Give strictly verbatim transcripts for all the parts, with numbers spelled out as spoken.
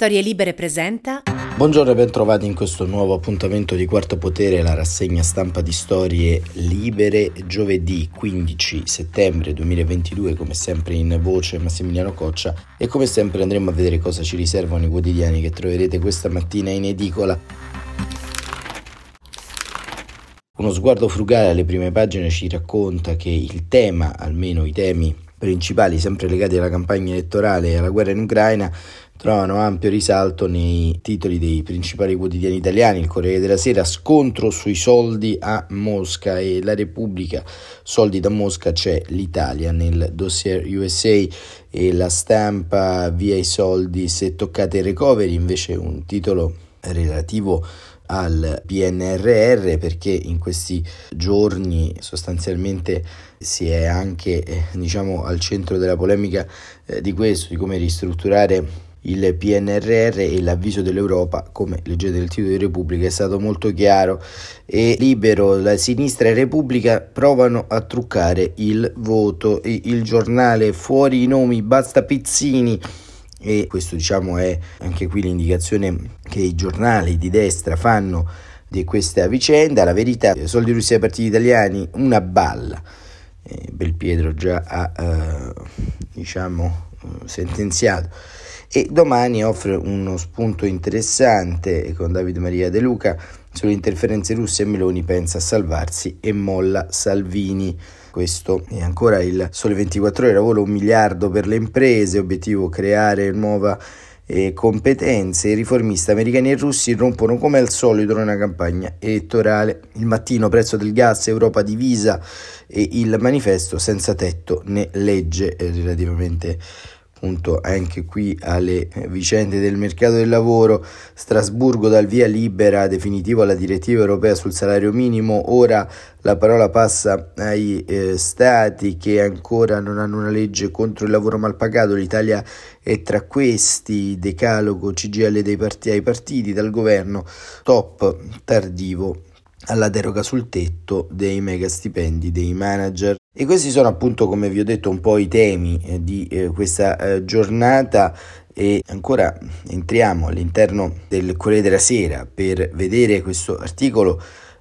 Storie Libere presenta. Buongiorno e ben trovati in questo nuovo appuntamento di Quarto Potere, la rassegna stampa di Storie Libere, giovedì quindici settembre duemilaventidue, come sempre in voce Massimiliano Coccia, e come sempre andremo a vedere cosa ci riservano i quotidiani che troverete questa mattina in edicola. Uno sguardo frugale alle prime pagine ci racconta che il tema, almeno i temi principali sempre legati alla campagna elettorale e alla guerra in Ucraina, trovano ampio risalto nei titoli dei principali quotidiani italiani. Il Corriere della Sera, scontro sui soldi a Mosca, e la Repubblica, soldi da Mosca c'è l'Italia nel dossier U S A, e la Stampa, via i soldi se toccate il recovery, invece un titolo relativo al P N R R, perché in questi giorni sostanzialmente si è anche eh, diciamo al centro della polemica eh, di questo, di come ristrutturare il P N R R, e l'avviso dell'Europa, come leggete nel titolo di Repubblica, è stato molto chiaro e libero. La sinistra e Repubblica provano a truccare il voto, e il giornale, fuori i nomi, basta Pizzini. E questo, diciamo, è anche qui l'indicazione che i giornali di destra fanno di questa vicenda. La Verità, soldi russi ai partiti italiani, una balla. Eh, Belpietro già ha eh, diciamo sentenziato. E Domani offre uno spunto interessante con Davide Maria De Luca sulle interferenze russe, e Meloni pensa a salvarsi e molla Salvini. Questo è ancora il Sole ventiquattro Ore, lavoro un miliardo per le imprese, obiettivo creare nuova eh, competenze, i riformisti americani e russi rompono come al solito una campagna elettorale. Il Mattino, prezzo del gas, Europa divisa, e il Manifesto, senza tetto né legge, relativamente appunto anche qui alle vicende del mercato del lavoro. Strasburgo, dal via libera definitivo alla direttiva europea sul salario minimo, ora la parola passa ai eh, stati che ancora non hanno una legge contro il lavoro mal pagato, l'Italia è tra questi, decalogo C G I L dei partiti ai partiti, dal governo top tardivo alla deroga sul tetto dei mega stipendi dei manager. E questi sono appunto, come vi ho detto, un po' i temi eh, di eh, questa eh, giornata, e ancora entriamo all'interno del Corriere della Sera per vedere questo articolo,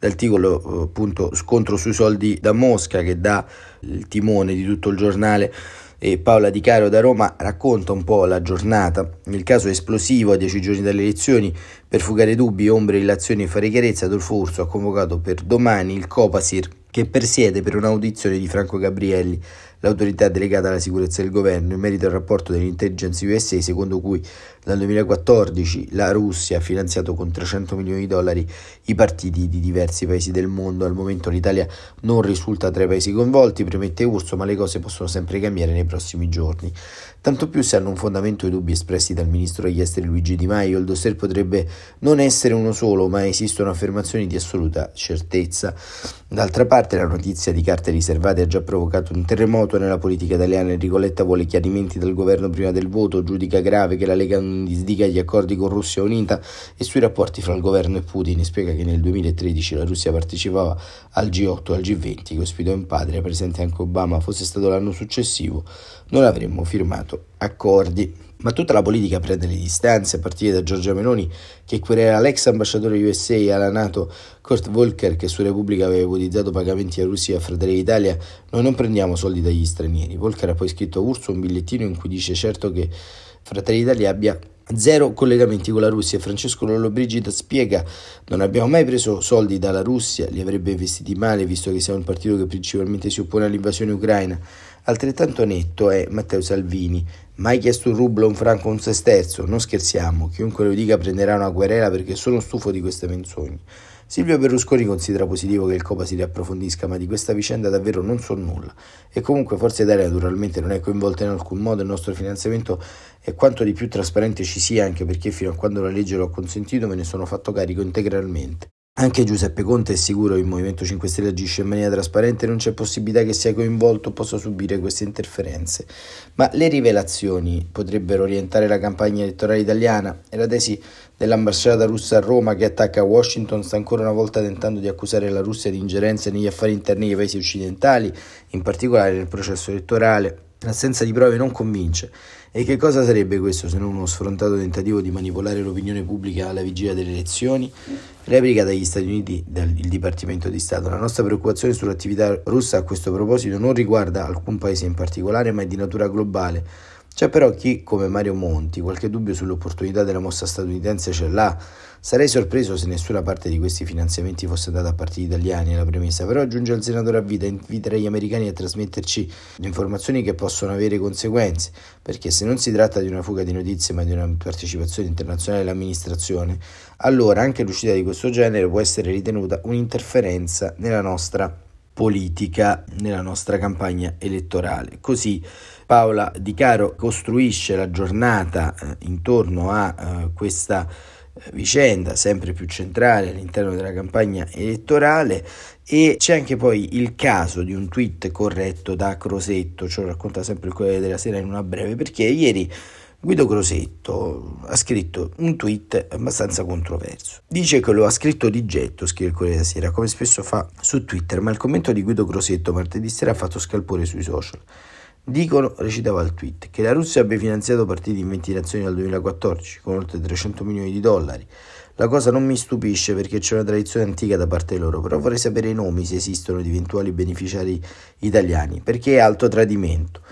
l'articolo eh, appunto scontro sui soldi da Mosca, che dà il timone di tutto il giornale, e Paola Di Caro da Roma racconta un po' la giornata. Il caso esplosivo a dieci giorni dalle elezioni, per fugare dubbi, ombre, illazioni e fare chiarezza, Adolfo Urso ha convocato per domani il Copasir, che persiede per un'audizione di Franco Gabrielli, l'autorità delegata alla sicurezza del governo, in merito al rapporto dell'intelligence U S A secondo cui dal duemilaquattordici la Russia ha finanziato con trecento milioni di dollari i partiti di diversi paesi del mondo. Al momento l'Italia non risulta tra i paesi convolti, premette Urso, ma le cose possono sempre cambiare nei prossimi giorni, tanto più se hanno un fondamento i dubbi espressi dal ministro degli esteri Luigi Di Maio. Il dossier potrebbe non essere uno solo, ma esistono affermazioni di assoluta certezza. D'altra parte, la notizia di carte riservate ha già provocato un terremoto nella politica italiana. Enrico Letta vuole chiarimenti dal governo prima del voto, giudica grave che la Lega non disdica gli accordi con Russia Unita e sui rapporti fra il governo e Putin, e spiega che nel duemilatredici la Russia partecipava al G otto e al G venti che ospitò in patria presente anche Obama. Fosse stato l'anno successivo non avremmo firmato accordi. Ma tutta la politica prende le distanze, a partire da Giorgia Meloni, che querela l'ex ambasciatore U S A alla NATO Kurt Volker, che su Repubblica aveva ipotizzato pagamenti a Russia e a Fratelli d'Italia. Noi non prendiamo soldi dagli stranieri. Volker ha poi scritto a Urso un bigliettino in cui dice certo che Fratelli d'Italia abbia zero collegamenti con la Russia. Francesco Lollobrigida spiega: non abbiamo mai preso soldi dalla Russia, li avrebbe investiti male visto che siamo un partito che principalmente si oppone all'invasione ucraina. Altrettanto netto è Matteo Salvini: mai chiesto un rublo, un franco, un sesterzo, non scherziamo, chiunque lo dica prenderà una querela perché sono stufo di queste menzogne. Silvio Berlusconi considera positivo che il Copa si riapprofondisca, ma di questa vicenda davvero non so nulla, e comunque Forza Italia naturalmente non è coinvolta in alcun modo. Il nostro finanziamento è quanto di più trasparente ci sia, anche perché fino a quando la legge lo ha consentito me ne sono fatto carico integralmente. Anche Giuseppe Conte è sicuro che il Movimento cinque Stelle agisce in maniera trasparente e non c'è possibilità che sia coinvolto o possa subire queste interferenze. Ma le rivelazioni potrebbero orientare la campagna elettorale italiana, e la tesi dell'ambasciata russa a Roma che attacca Washington sta ancora una volta tentando di accusare la Russia di ingerenza negli affari interni dei paesi occidentali, in particolare nel processo elettorale. L'assenza di prove non convince, E che cosa sarebbe questo se non uno sfrontato tentativo di manipolare l'opinione pubblica alla vigilia delle elezioni? Replica dagli Stati Uniti dal Dipartimento di Stato. La nostra preoccupazione sull'attività russa a questo proposito non riguarda alcun paese in particolare, ma è di natura globale. C'è però chi, come Mario Monti, qualche dubbio sull'opportunità della mossa statunitense ce l'ha. Sarei sorpreso se nessuna parte di questi finanziamenti fosse data a partiti italiani, è la premessa, però aggiunge il senatore a vita, inviterei gli americani a trasmetterci le informazioni che possono avere conseguenze, perché se non si tratta di una fuga di notizie ma di una partecipazione internazionale dell'amministrazione, allora anche l'uscita di questo genere può essere ritenuta un'interferenza nella nostra politica, nella nostra campagna elettorale. Così Paola Di Caro costruisce la giornata eh, intorno a eh, questa eh, vicenda sempre più centrale all'interno della campagna elettorale. E c'è anche poi il caso di un tweet corretto da Crosetto, ce lo racconta sempre il Corriere della Sera in una breve, perché ieri Guido Crosetto ha scritto un tweet abbastanza controverso. Dice che lo ha scritto di getto, scrive il Corriere della Sera, come spesso fa su Twitter, ma il commento di Guido Crosetto martedì sera ha fatto scalpore sui social. Dicono, recitava il tweet, che la Russia abbia finanziato partiti in venti nazioni dal duemilaquattordici con oltre trecento milioni di dollari. La cosa non mi stupisce perché c'è una tradizione antica da parte loro, però vorrei sapere i nomi, se esistono, di eventuali beneficiari italiani, perché è alto tradimento.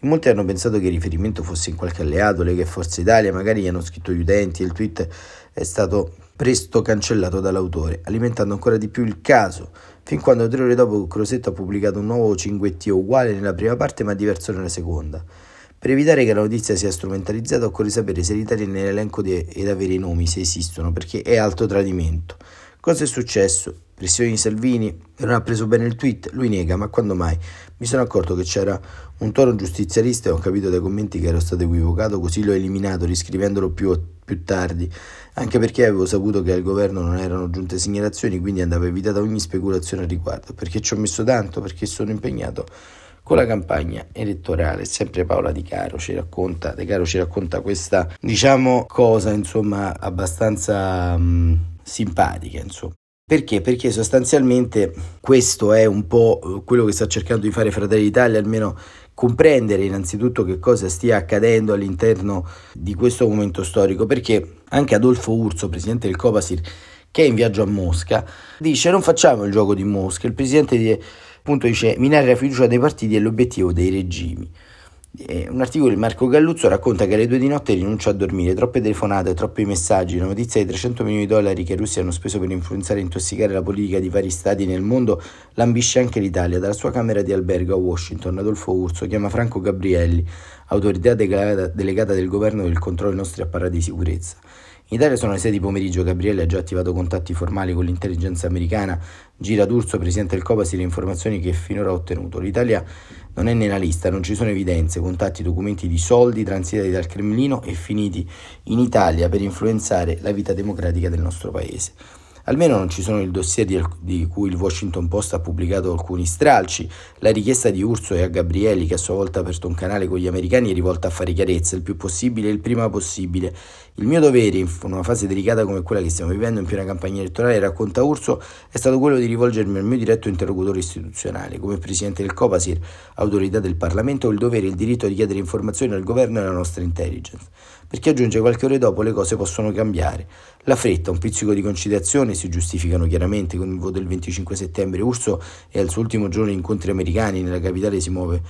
In molti hanno pensato che il riferimento fosse in qualche alleato, Lega e Forza Italia, magari gli hanno scritto gli utenti, e il tweet è stato presto cancellato dall'autore, alimentando ancora di più il caso, fin quando tre ore dopo Crosetto ha pubblicato un nuovo cinguettio uguale nella prima parte ma diverso nella seconda. Per evitare che la notizia sia strumentalizzata occorre sapere se l'Italia è nell'elenco de- ed avere i nomi, se esistono, perché è alto tradimento. Cosa è successo? Pressioni di Salvini, non ha preso bene il tweet, lui nega, ma quando mai? Mi sono accorto che c'era un tono giustizialista e ho capito dai commenti che ero stato equivocato, così l'ho eliminato riscrivendolo più, più tardi, anche perché avevo saputo che al governo non erano giunte segnalazioni, quindi andava evitata ogni speculazione al riguardo. Perché ci ho messo tanto? Perché sono impegnato con la campagna elettorale. Sempre Paola Di Caro ci racconta, De Caro ci racconta questa, diciamo, cosa insomma abbastanza... Mh, simpatica, insomma. Perché? Perché sostanzialmente questo è un po' quello che sta cercando di fare Fratelli d'Italia, almeno comprendere innanzitutto che cosa stia accadendo all'interno di questo momento storico, perché anche Adolfo Urso, presidente del Copasir, che è in viaggio a Mosca, dice non facciamo il gioco di Mosca, il presidente di, appunto dice minare la fiducia dei partiti è l'obiettivo dei regimi. Un articolo di Marco Galluzzo racconta che alle due di notte rinuncia a dormire, troppe telefonate, troppi messaggi, la notizia di trecento milioni di dollari che i russi hanno speso per influenzare e intossicare la politica di vari stati nel mondo lambisce anche l'Italia. Dalla sua camera di albergo a Washington Adolfo Urso chiama Franco Gabrielli, autorità delegata del governo del controllo dei nostri apparati di sicurezza. In Italia sono le sei di pomeriggio, Gabrielli ha già attivato contatti formali con l'intelligence americana, gira ad Urso, presidente del Copasir, le informazioni che finora ha ottenuto. L'Italia non è nella lista, non ci sono evidenze, contatti, documenti di soldi transitati dal Cremlino e finiti in Italia per influenzare la vita democratica del nostro paese. Almeno non ci sono il dossier di, di cui il Washington Post ha pubblicato alcuni stralci. La richiesta di Urso e a Gabrielli, che a sua volta ha aperto un canale con gli americani, è rivolta a fare chiarezza il più possibile e il prima possibile. Il mio dovere, in una fase delicata come quella che stiamo vivendo, in piena campagna elettorale, racconta Urso, è stato quello di rivolgermi al mio diretto interlocutore istituzionale. Come presidente del Copasir, autorità del Parlamento, ho il dovere e il diritto di chiedere informazioni al governo e alla nostra intelligence. Perché aggiunge qualche ore dopo le cose possono cambiare. La fretta, un pizzico di conciliazione si giustificano chiaramente con il voto del venticinque settembre. Urso è al suo ultimo giorno di incontri americani, nella capitale si muove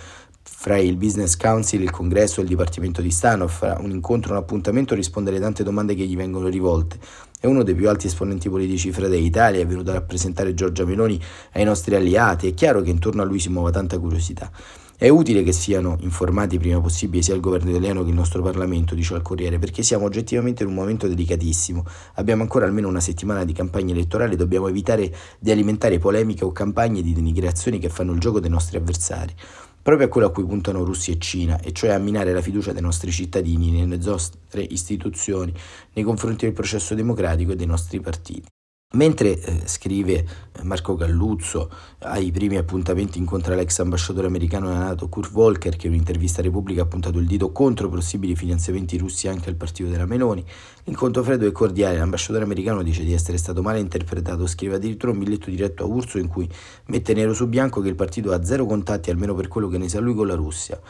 fra il Business Council, il Congresso e il Dipartimento di Stato, fra un incontro e un appuntamento risponde alle tante domande che gli vengono rivolte. È uno dei più alti esponenti politici Fratelli d'Italia, è venuto a rappresentare Giorgia Meloni ai nostri alleati, è chiaro che intorno a lui si muova tanta curiosità. È utile che siano informati prima possibile sia il governo italiano che il nostro Parlamento, dice al Corriere, perché siamo oggettivamente in un momento delicatissimo. Abbiamo ancora almeno una settimana di campagna elettorale e dobbiamo evitare di alimentare polemiche o campagne di denigrazioni che fanno il gioco dei nostri avversari. Proprio a quello a cui puntano Russia e Cina, e cioè a minare la fiducia dei nostri cittadini, nelle nostre istituzioni, nei confronti del processo democratico e dei nostri partiti. Mentre eh, scrive Marco Galluzzo, ai primi appuntamenti incontra l'ex ambasciatore americano della NATO Kurt Volker, che in un'intervista a Repubblica ha puntato il dito contro possibili finanziamenti russi anche al partito della Meloni. L'incontro freddo e cordiale, l'ambasciatore americano dice di essere stato male interpretato, scrive addirittura un biglietto diretto a Urso in cui mette nero su bianco che il partito ha zero contatti, almeno per quello che ne sa lui, con la Russia.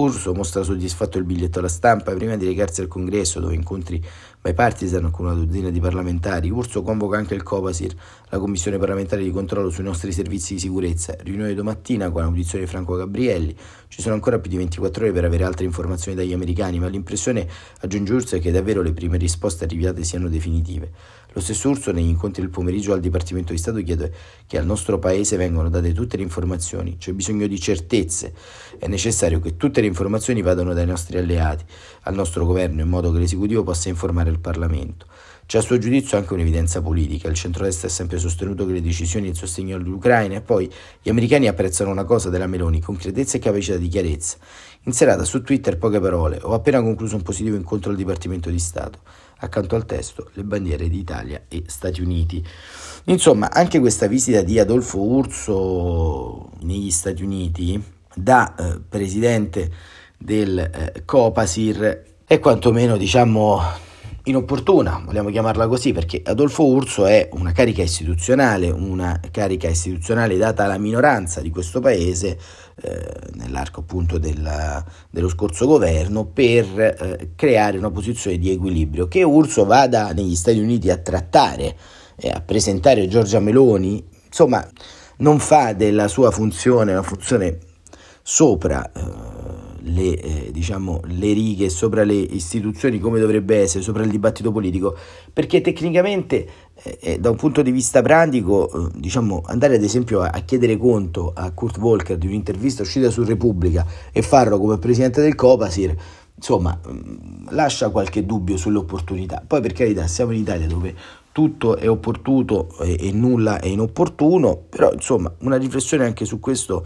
Urso mostra soddisfatto il biglietto alla stampa prima di recarsi al Congresso, dove incontri bipartisan con una dozzina di parlamentari. Urso convoca anche il Copasir, la commissione parlamentare di controllo sui nostri servizi di sicurezza. Riunione domattina con l'audizione di Franco Gabrielli. Ci sono ancora più di ventiquattro ore per avere altre informazioni dagli americani, ma l'impressione, aggiunge Urso, è che davvero le prime risposte arrivate siano definitive. Lo stesso Urso negli incontri del pomeriggio al Dipartimento di Stato chiede che al nostro paese vengano date tutte le informazioni. C'è bisogno di certezze. È necessario che tutte le informazioni vadano dai nostri alleati al nostro governo, in modo che l'esecutivo possa informare il Parlamento. C'è a suo giudizio anche un'evidenza politica. Il centrodestra ha sempre sostenuto che le decisioni in sostegno all'Ucraina, e poi gli americani apprezzano una cosa della Meloni: concretezza e capacità di chiarezza. In serata su Twitter poche parole: ho appena concluso un positivo incontro al Dipartimento di Stato. Accanto al testo, le bandiere di Italia e Stati Uniti. Insomma, anche questa visita di Adolfo Urso negli Stati Uniti, da eh, presidente del eh, Copasir, è quantomeno, diciamo, inopportuna, vogliamo chiamarla così, perché Adolfo Urso è una carica istituzionale, una carica istituzionale data alla minoranza di questo paese, eh, nell'arco appunto della, dello scorso governo, per eh, creare una posizione di equilibrio. Che Urso vada negli Stati Uniti a trattare e eh, a presentare Giorgia Meloni, insomma, non fa della sua funzione una funzione sopra eh, le eh, diciamo le righe, sopra le istituzioni, come dovrebbe essere, sopra il dibattito politico, perché tecnicamente eh, da un punto di vista pratico eh, diciamo andare ad esempio a, a chiedere conto a Kurt Volker di un'intervista uscita su Repubblica e farlo come presidente del Copasir, insomma, mh, lascia qualche dubbio sull'opportunità. Poi, per carità, siamo in Italia dove tutto è opportuno e, e nulla è inopportuno, però insomma una riflessione anche su questo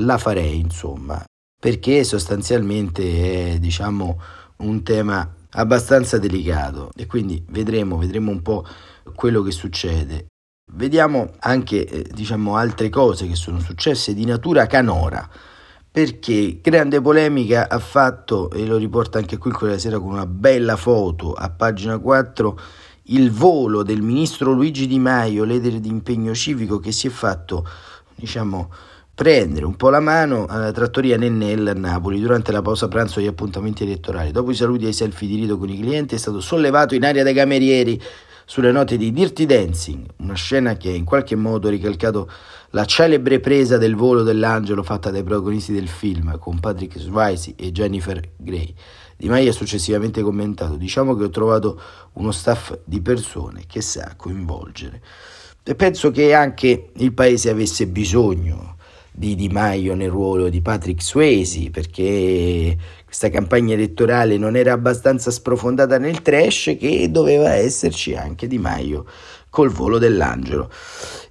la farei, insomma, perché sostanzialmente è, diciamo, un tema abbastanza delicato, e quindi vedremo, vedremo un po' quello che succede. Vediamo anche eh, diciamo altre cose che sono successe di natura canora, perché grande polemica ha fatto, e lo riporta anche qui il Corriere della Sera con una bella foto a pagina quattro, il volo del ministro Luigi Di Maio, leader di impegno civico, che si è fatto, diciamo, prendere un po' la mano alla trattoria Nennella a Napoli durante la pausa pranzo agli appuntamenti elettorali. Dopo i saluti ai selfie di rito con i clienti, è stato sollevato in aria dai camerieri sulle note di Dirty Dancing, una scena che in qualche modo ha ricalcato la celebre presa del volo dell'angelo fatta dai protagonisti del film con Patrick Swayze e Jennifer Grey. Di Maio ha successivamente commentato: diciamo che ho trovato uno staff di persone che sa coinvolgere. E penso che anche il paese avesse bisogno di Di Maio nel ruolo di Patrick Swayze, perché questa campagna elettorale non era abbastanza sprofondata nel trash che doveva esserci anche Di Maio col volo dell'angelo.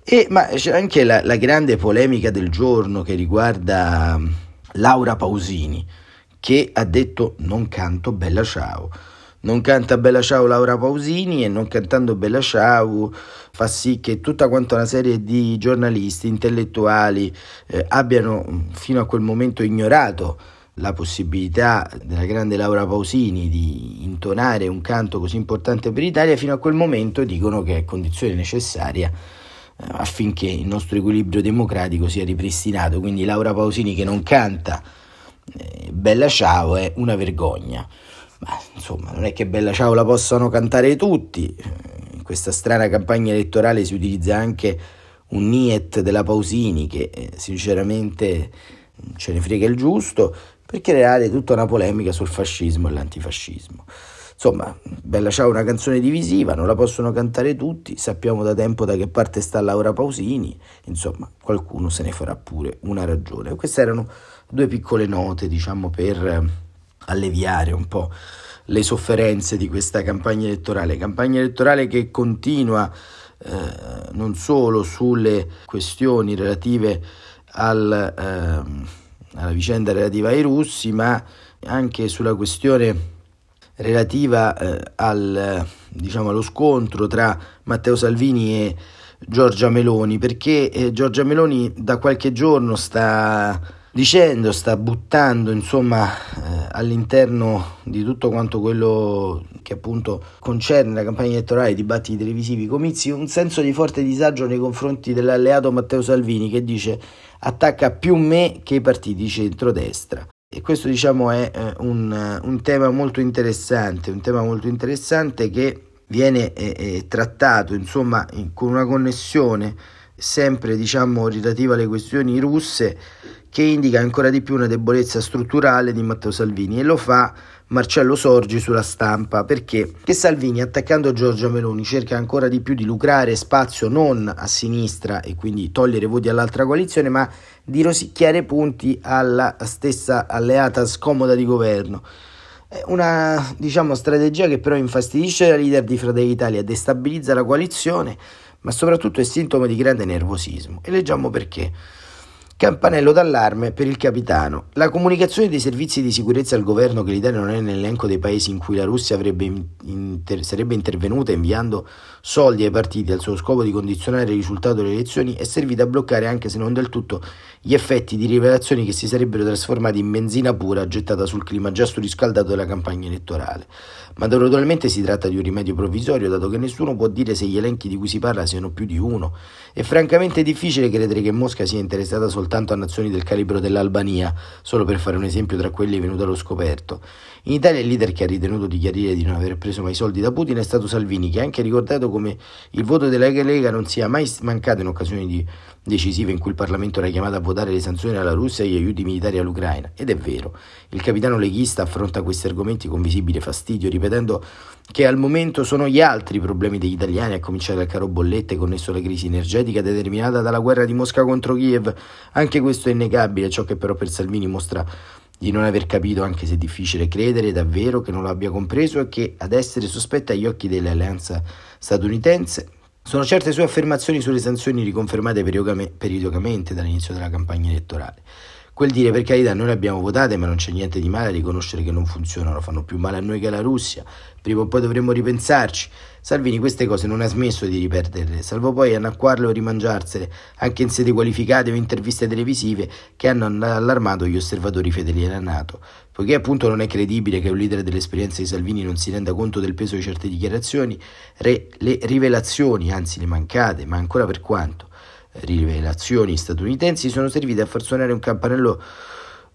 E, ma c'è anche la, la grande polemica del giorno che riguarda Laura Pausini, che ha detto: non canto Bella Ciao. Non canta Bella Ciao Laura Pausini, e non cantando Bella Ciao fa sì che tutta quanta una serie di giornalisti, intellettuali eh, abbiano fino a quel momento ignorato la possibilità della grande Laura Pausini di intonare un canto così importante per l'Italia. Fino a quel momento dicono che è condizione necessaria eh, affinché il nostro equilibrio democratico sia ripristinato. Quindi Laura Pausini che non canta eh, Bella Ciao è una vergogna. Ma insomma, non è che Bella Ciao la possano cantare tutti. In questa strana campagna elettorale si utilizza anche un niet della Pausini che sinceramente ce ne frega il giusto, per creare tutta una polemica sul fascismo e l'antifascismo. Insomma, Bella Ciao è una canzone divisiva, non la possono cantare tutti, sappiamo da tempo da che parte sta Laura Pausini, insomma qualcuno se ne farà pure una ragione. Queste erano due piccole note, diciamo, per alleviare un po' le sofferenze di questa campagna elettorale, campagna elettorale che continua eh, non solo sulle questioni relative al, eh, alla vicenda relativa ai russi, ma anche sulla questione relativa eh, al, diciamo, allo scontro tra Matteo Salvini e Giorgia Meloni, perché eh, Giorgia Meloni da qualche giorno sta dicendo, sta buttando, insomma, eh, all'interno di tutto quanto quello che appunto concerne la campagna elettorale, i dibattiti televisivi, i comizi, un senso di forte disagio nei confronti dell'alleato Matteo Salvini, che dice attacca più me che i partiti centrodestra. E questo, diciamo, è eh, un, un tema molto interessante, un tema molto interessante che viene eh, trattato, insomma, in, con una connessione sempre, diciamo, relativa alle questioni russe, che indica ancora di più una debolezza strutturale di Matteo Salvini, e lo fa Marcello Sorgi sulla Stampa, perché che Salvini, attaccando Giorgia Meloni, cerca ancora di più di lucrare spazio non a sinistra e quindi togliere voti all'altra coalizione, ma di rosicchiare punti alla stessa alleata scomoda di governo. Una, diciamo, strategia che però infastidisce la leader di Fratelli d'Italia, destabilizza la coalizione, ma soprattutto è sintomo di grande nervosismo. E leggiamo perché. Campanello d'allarme per il capitano. La comunicazione dei servizi di sicurezza al governo che l'Italia non è nell'elenco dei paesi in cui la Russia avrebbe inter- sarebbe intervenuta inviando soldi ai partiti al suo scopo di condizionare il risultato delle elezioni è servita a bloccare, anche se non del tutto, gli effetti di rivelazioni che si sarebbero trasformati in benzina pura gettata sul clima già surriscaldato della campagna elettorale. Ma naturalmente si tratta di un rimedio provvisorio, dato che nessuno può dire se gli elenchi di cui si parla siano più di uno. È francamente difficile credere che Mosca sia interessata soltanto Tanto a nazioni del calibro dell'Albania, solo per fare un esempio tra quelli venuti allo scoperto. In Italia il leader che ha ritenuto di chiarire di non aver preso mai soldi da Putin è stato Salvini, che ha anche ricordato come il voto della Lega non sia mai mancato in occasioni di decisive in cui il Parlamento era chiamato a votare le sanzioni alla Russia e gli aiuti militari all'Ucraina. Ed è vero, il capitano leghista affronta questi argomenti con visibile fastidio, ripetendo che al momento sono gli altri problemi degli italiani, a cominciare dal caro bollette connesso alla crisi energetica determinata dalla guerra di Mosca contro Kiev. Anche questo è innegabile, ciò che però per Salvini mostra di non aver capito, anche se è difficile credere davvero che non lo abbia compreso, e che ad essere sospetta agli occhi dell'alleanza statunitense sono certe sue affermazioni sulle sanzioni, riconfermate periodicamente dall'inizio della campagna elettorale. Quel dire, per carità, noi le abbiamo votate, ma non c'è niente di male a riconoscere che non funzionano, fanno più male a noi che alla Russia, prima o poi dovremmo ripensarci. Salvini queste cose non ha smesso di ripeterle, salvo poi annacquarle o rimangiarsele, anche in sedi qualificate o interviste televisive che hanno allarmato gli osservatori fedeli alla NATO. Poiché appunto non è credibile che un leader dell'esperienza di Salvini non si renda conto del peso di certe dichiarazioni, re, le rivelazioni, anzi le mancate, ma ancora per quanto rivelazioni statunitensi, sono servite a far suonare un campanello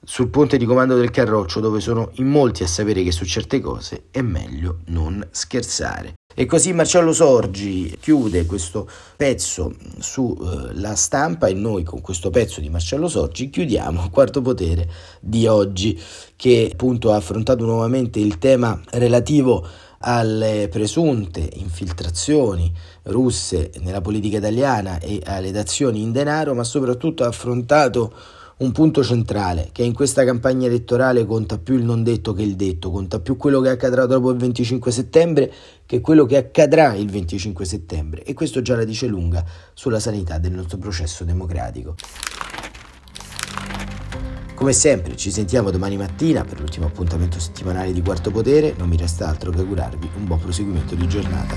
sul ponte di comando del Carroccio, dove sono in molti a sapere che su certe cose è meglio non scherzare. E così Marcello Sorgi chiude questo pezzo sulla Stampa, e noi con questo pezzo di Marcello Sorgi chiudiamo il Quarto Potere di oggi, che appunto ha affrontato nuovamente il tema relativo alle presunte infiltrazioni russe nella politica italiana e alle dazioni in denaro, ma soprattutto ha affrontato un punto centrale, che in questa campagna elettorale conta più il non detto che il detto, conta più quello che accadrà dopo il venticinque settembre che quello che accadrà il venticinque settembre, e questo già la dice lunga sulla sanità del nostro processo democratico. Come sempre ci sentiamo domani mattina per l'ultimo appuntamento settimanale di Quarto Potere, non mi resta altro che augurarvi un buon proseguimento di giornata.